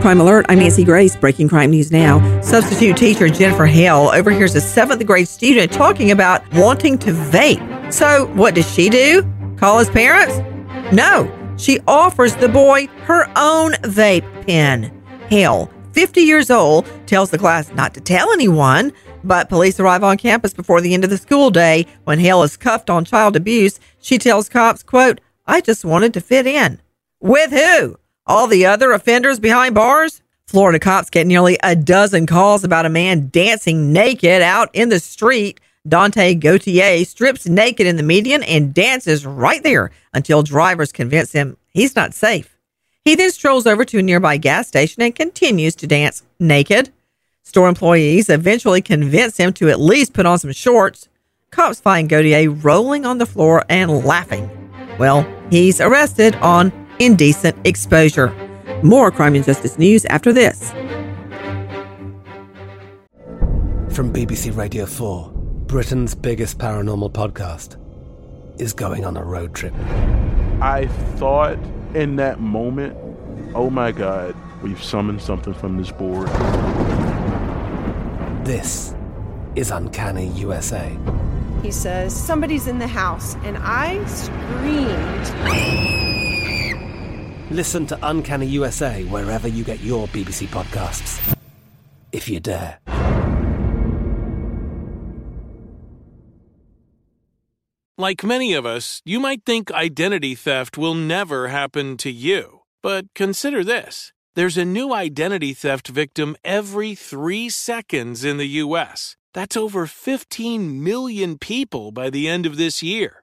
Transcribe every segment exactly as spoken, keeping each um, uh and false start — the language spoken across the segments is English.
Crime Alert, I'm Nancy Grace, breaking crime news now. Substitute teacher Jennifer Hale overhears a seventh grade student talking about wanting to vape. So what does she do? Call his parents? No, she offers the boy her own vape pen. Hale, fifty years old, tells the class not to tell anyone, but police arrive on campus before the end of the school day. When Hale is cuffed on child abuse, she tells cops, quote, "I just wanted to fit in." With who? All the other offenders behind bars? Florida cops get nearly a dozen calls about a man dancing naked out in the street. Dante Gautier strips naked in the median and dances right there until drivers convince him he's not safe. He then strolls over to a nearby gas station and continues to dance naked. Store employees eventually convince him to at least put on some shorts. Cops find Gautier rolling on the floor and laughing. Well, he's arrested on indecent exposure. More crime and justice news after this. From B B C Radio four, Britain's biggest paranormal podcast is going on a road trip. I thought in that moment, oh my God, we've summoned something from this board. This is Uncanny U S A. He says, "Somebody's in the house," and I screamed. Listen to Uncanny U S A wherever you get your B B C podcasts, if you dare. Like many of us, you might think identity theft will never happen to you. But consider this. There's a new identity theft victim every three seconds in the U S. That's over fifteen million people by the end of this year,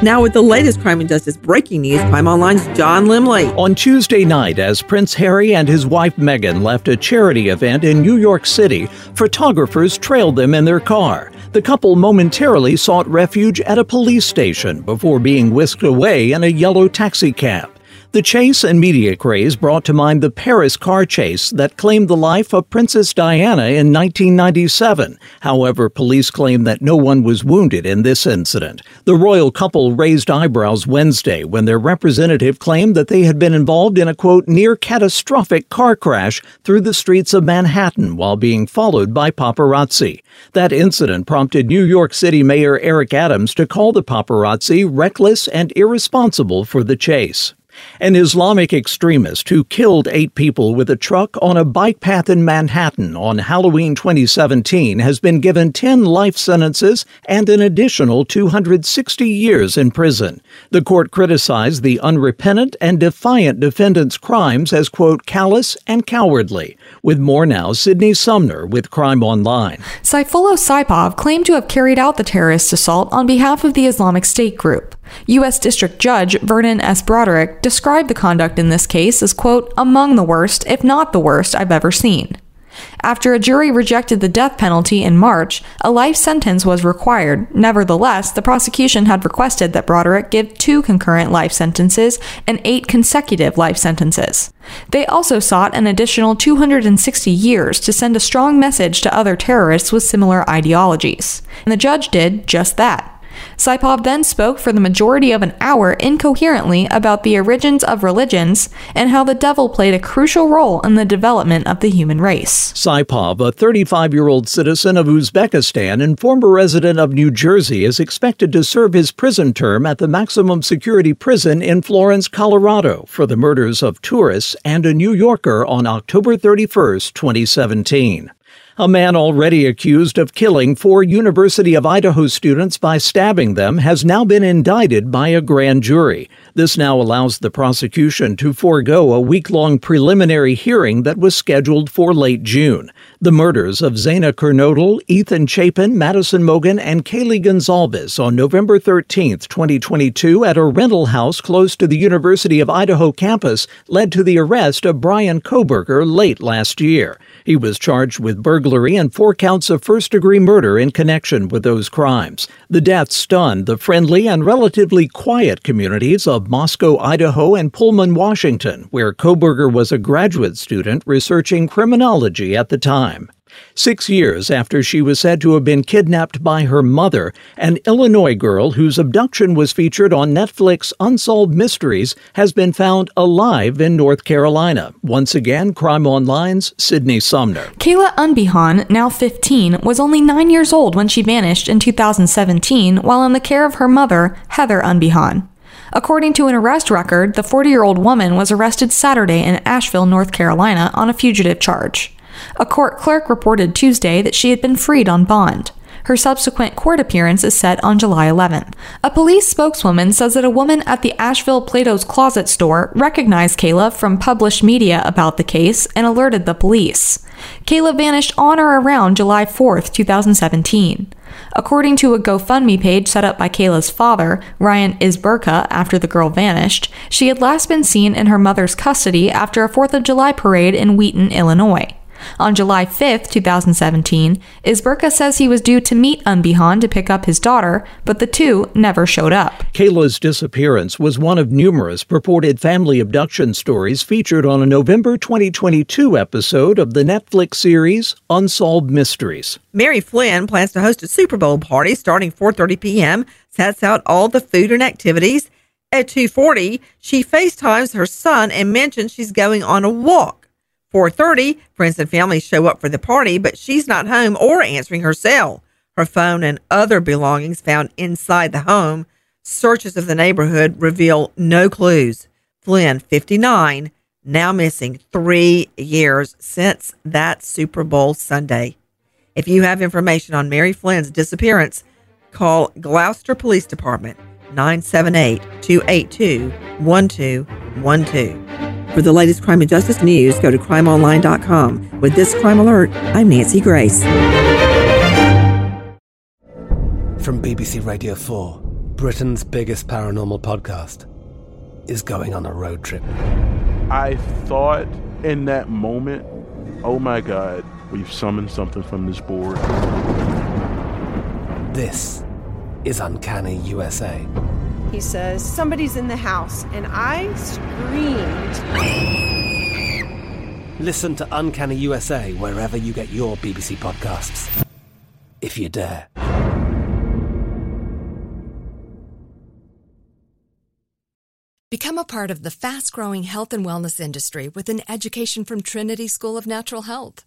Now with the latest crime and justice breaking news, Crime Online's John Limley. On Tuesday night, as Prince Harry and his wife Meghan left a charity event in New York City, photographers trailed them in their car. The couple momentarily sought refuge at a police station before being whisked away in a yellow taxicab. The chase and media craze brought to mind the Paris car chase that claimed the life of Princess Diana in nineteen ninety-seven. However, police claim that no one was wounded in this incident. The royal couple raised eyebrows Wednesday when their representative claimed that they had been involved in a, quote, near-catastrophic car crash through the streets of Manhattan while being followed by paparazzi. That incident prompted New York City Mayor Eric Adams to call the paparazzi reckless and irresponsible for the chase. An Islamic extremist who killed eight people with a truck on a bike path in Manhattan on Halloween twenty seventeen has been given ten life sentences and an additional two hundred sixty years in prison. The court criticized the unrepentant and defiant defendant's crimes as, quote, callous and cowardly. With more now, Sydney Sumner with Crime Online. Sayfullo Saipov claimed to have carried out the terrorist assault on behalf of the Islamic State group. U S District Judge Vernon S. Broderick described the conduct in this case as, quote, among the worst, if not the worst, I've ever seen. After a jury rejected the death penalty in March, a life sentence was required. Nevertheless, the prosecution had requested that Broderick give two concurrent life sentences and eight consecutive life sentences. They also sought an additional two hundred sixty years to send a strong message to other terrorists with similar ideologies. And the judge did just that. Saipov then spoke for the majority of an hour incoherently about the origins of religions and how the devil played a crucial role in the development of the human race. Saipov, a thirty-five-year-old citizen of Uzbekistan and former resident of New Jersey, is expected to serve his prison term at the maximum security prison in Florence, Colorado, for the murders of tourists and a New Yorker on October thirty-first, twenty seventeen. A man already accused of killing four University of Idaho students by stabbing them has now been indicted by a grand jury. This now allows the prosecution to forego a week-long preliminary hearing that was scheduled for late June. The murders of Xana Kernodle, Ethan Chapin, Madison Mogan, and Kaylee Goncalves on November thirteenth, twenty twenty-two at a rental house close to the University of Idaho campus led to the arrest of Brian Koberger late last year. He was charged with burglary and four counts of first-degree murder in connection with those crimes. The deaths stunned the friendly and relatively quiet communities of Moscow, Idaho, and Pullman, Washington, where Koberger was a graduate student researching criminology at the time. Six years after she was said to have been kidnapped by her mother, an Illinois girl whose abduction was featured on Netflix's Unsolved Mysteries has been found alive in North Carolina. Once again, Crime Online's Sydney Sumner. Kayla Unbihan, now fifteen, was only nine years old when she vanished in two thousand seventeen while in the care of her mother, Heather Unbihan. According to an arrest record, the forty-year-old woman was arrested Saturday in Asheville, North Carolina, on a fugitive charge. A court clerk reported Tuesday that she had been freed on bond. Her subsequent court appearance is set on July eleventh. A police spokeswoman says that a woman at the Asheville Plato's Closet store recognized Kayla from published media about the case and alerted the police. Kayla vanished on or around July fourth, twenty seventeen. According to a GoFundMe page set up by Kayla's father, Ryan Iskierka, after the girl vanished, she had last been seen in her mother's custody after a fourth of July parade in Wheaton, Illinois. On July fifth, twenty seventeen, Iskierka says he was due to meet Unbihan to pick up his daughter, but the two never showed up. Kayla's disappearance was one of numerous purported family abduction stories featured on a November twenty twenty-two episode of the Netflix series Unsolved Mysteries. Mary Flynn plans to host a Super Bowl party starting four thirty p.m., sets out all the food and activities. At two forty, she FaceTimes her son and mentions she's going on a walk. four thirty, friends and family show up for the party, but she's not home or answering her cell. Her phone and other belongings found inside the home. Searches of the neighborhood reveal no clues. Flynn, fifty-nine, now missing three years since that Super Bowl Sunday. If you have information on Mary Flynn's disappearance, call Gloucester Police Department, nine seven eight, two eight two, one two one two. For the latest crime and justice news, go to crime online dot com. With this Crime Alert, I'm Nancy Grace. From B B C Radio four, Britain's biggest paranormal podcast is going on a road trip. I thought in that moment, oh my God, we've summoned something from this board. This is Uncanny U S A. He says, somebody's in the house, and I screamed. Listen to Uncanny U S A wherever you get your B B C podcasts, if you dare. Become a part of the fast-growing health and wellness industry with an education from Trinity School of Natural Health.